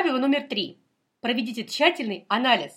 Правило номер 3. Проведите тщательный анализ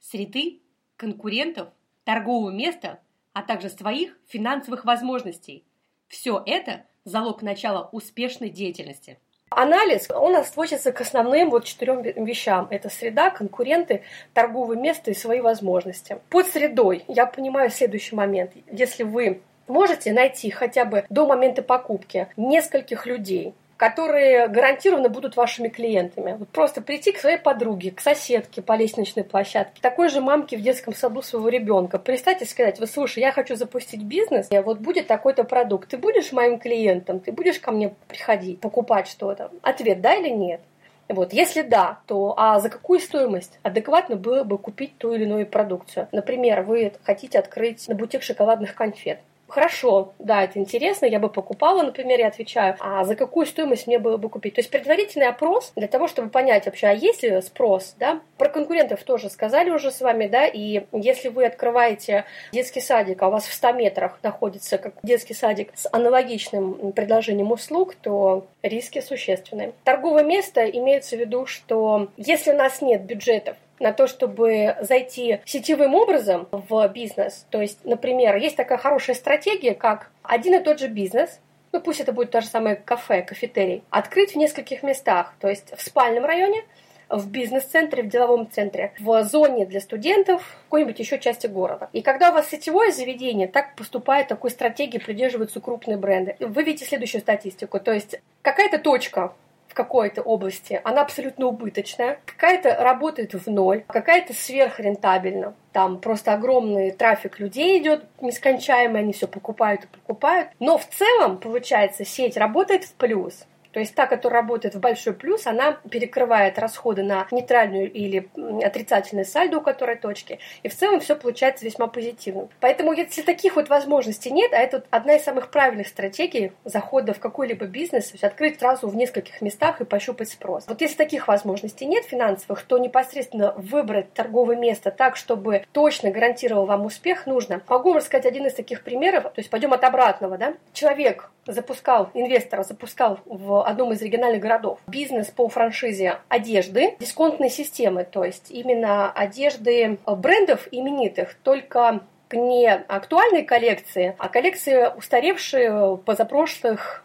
среды, конкурентов, торгового места, а также своих финансовых возможностей. Все это залог начала успешной деятельности. Анализ, он сводится к основным 4 вещам. Это среда, конкуренты, торговое место и свои возможности. Под средой я понимаю следующий момент. Если вы можете найти хотя бы до момента покупки нескольких людей, которые гарантированно будут вашими клиентами. Вот просто прийти к своей подруге, к соседке по лестничной площадке, такой же мамке в детском саду своего ребенка. Представьте, сказать: вот слушай, я хочу запустить бизнес, вот будет такой-то продукт, ты будешь моим клиентом, ты будешь ко мне приходить, покупать что-то? Ответ: да или нет? Вот, если да, то за какую стоимость адекватно было бы купить ту или иную продукцию? Например, вы хотите открыть бутик шоколадных конфет. Хорошо, да, это интересно, я бы покупала, например, я отвечаю, а за какую стоимость мне было бы купить? То есть предварительный опрос для того, чтобы понять вообще, а есть ли спрос, да? Про конкурентов тоже сказали уже с вами, да, и если вы открываете детский садик, а у вас в 100 метрах находится как детский садик с аналогичным предложением услуг, то риски существенны. Торговое место имеется в виду, что если у нас нет бюджетов на то, чтобы зайти сетевым образом в бизнес. То есть, например, есть такая хорошая стратегия, как один и тот же бизнес, пусть это будет то же самое кафе, кафетерий, открыть в нескольких местах, то есть в спальном районе, в бизнес-центре, в деловом центре, в зоне для студентов, в какой-нибудь еще части города. И когда у вас сетевое заведение, так поступает, такой стратегии придерживаются крупные бренды. Вы видите следующую статистику, то есть какая-то точка в какой-то области, она абсолютно убыточная, какая-то работает в ноль, какая-то сверхрентабельна. Там просто огромный трафик людей идет, нескончаемый, они все покупают и покупают. Но в целом, получается, сеть работает в плюс. То есть та, которая работает в большой плюс, она перекрывает расходы на нейтральную или отрицательную сальдо у которой точки. И в целом все получается весьма позитивно. Поэтому если таких возможностей нет, а это одна из самых правильных стратегий захода в какой-либо бизнес, то есть открыть сразу в нескольких местах и пощупать спрос. Вот если таких возможностей нет финансовых, то непосредственно выбрать торговое место так, чтобы точно гарантировало вам успех, нужно. Могу рассказать один из таких примеров, то есть пойдем от обратного, да? Человек инвестор запускал в одном из региональных городов бизнес по франшизе одежды, дисконтной системы, то есть именно одежды брендов именитых, только не актуальной коллекции, а коллекции устаревшие позапрошлых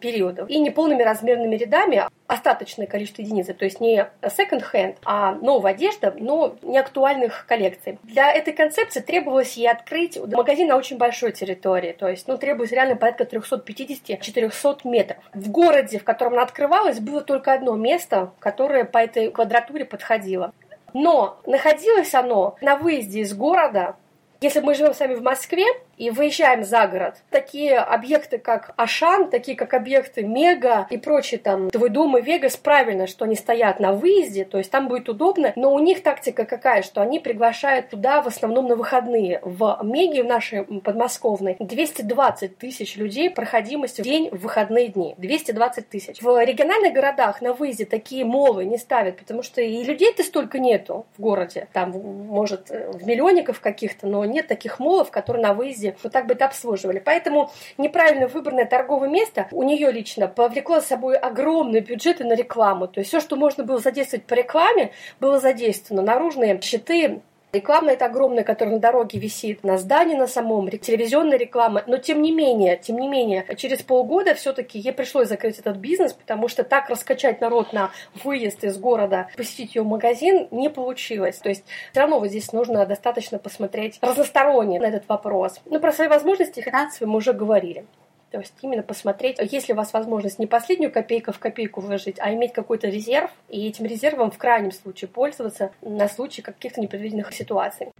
периодов. И неполными размерными рядами, остаточное количество единиц, то есть не секонд-хенд, а новая одежда, но не актуальных коллекций. Для этой концепции требовалось ей открыть магазин на очень большой территории, то есть требуется реально порядка 350-400 метров. В городе, в котором она открывалась, было только одно место, которое по этой квадратуре подходило. Но находилось оно на выезде из города. Если мы живем с вами в Москве и выезжаем за город, такие объекты, как Ашан, такие как объекты Мега и прочие Твой дом и Вегас, правильно, что они стоят на выезде, то есть там будет удобно, но у них тактика какая, что они приглашают туда в основном на выходные. В Меге, в нашей подмосковной, 220 тысяч людей проходимость в день в выходные дни. 220 тысяч. В региональных городах на выезде такие молы не ставят, потому что и людей-то столько нету в городе. Там, может, в миллионников каких-то, но нет таких молов, которые на выезде так бы это обслуживали. Поэтому неправильно выбранное торговое место у нее лично повлекло за собой огромные бюджеты на рекламу. То есть все, что можно было задействовать по рекламе, было задействовано. Наружные щиты, реклама это огромная, которая на дороге висит, на здании на самом, телевизионная реклама. Но тем не менее, через полгода все-таки ей пришлось закрыть этот бизнес, потому что так раскачать народ на выезд из города, посетить ее магазин не получилось. То есть все равно здесь нужно достаточно посмотреть разносторонне на этот вопрос. Про свои возможности финансовые мы уже говорили. То есть именно посмотреть, есть ли у вас возможность не последнюю копейку в копейку вложить, а иметь какой-то резерв, и этим резервом в крайнем случае пользоваться на случай каких-то непредвиденных ситуаций.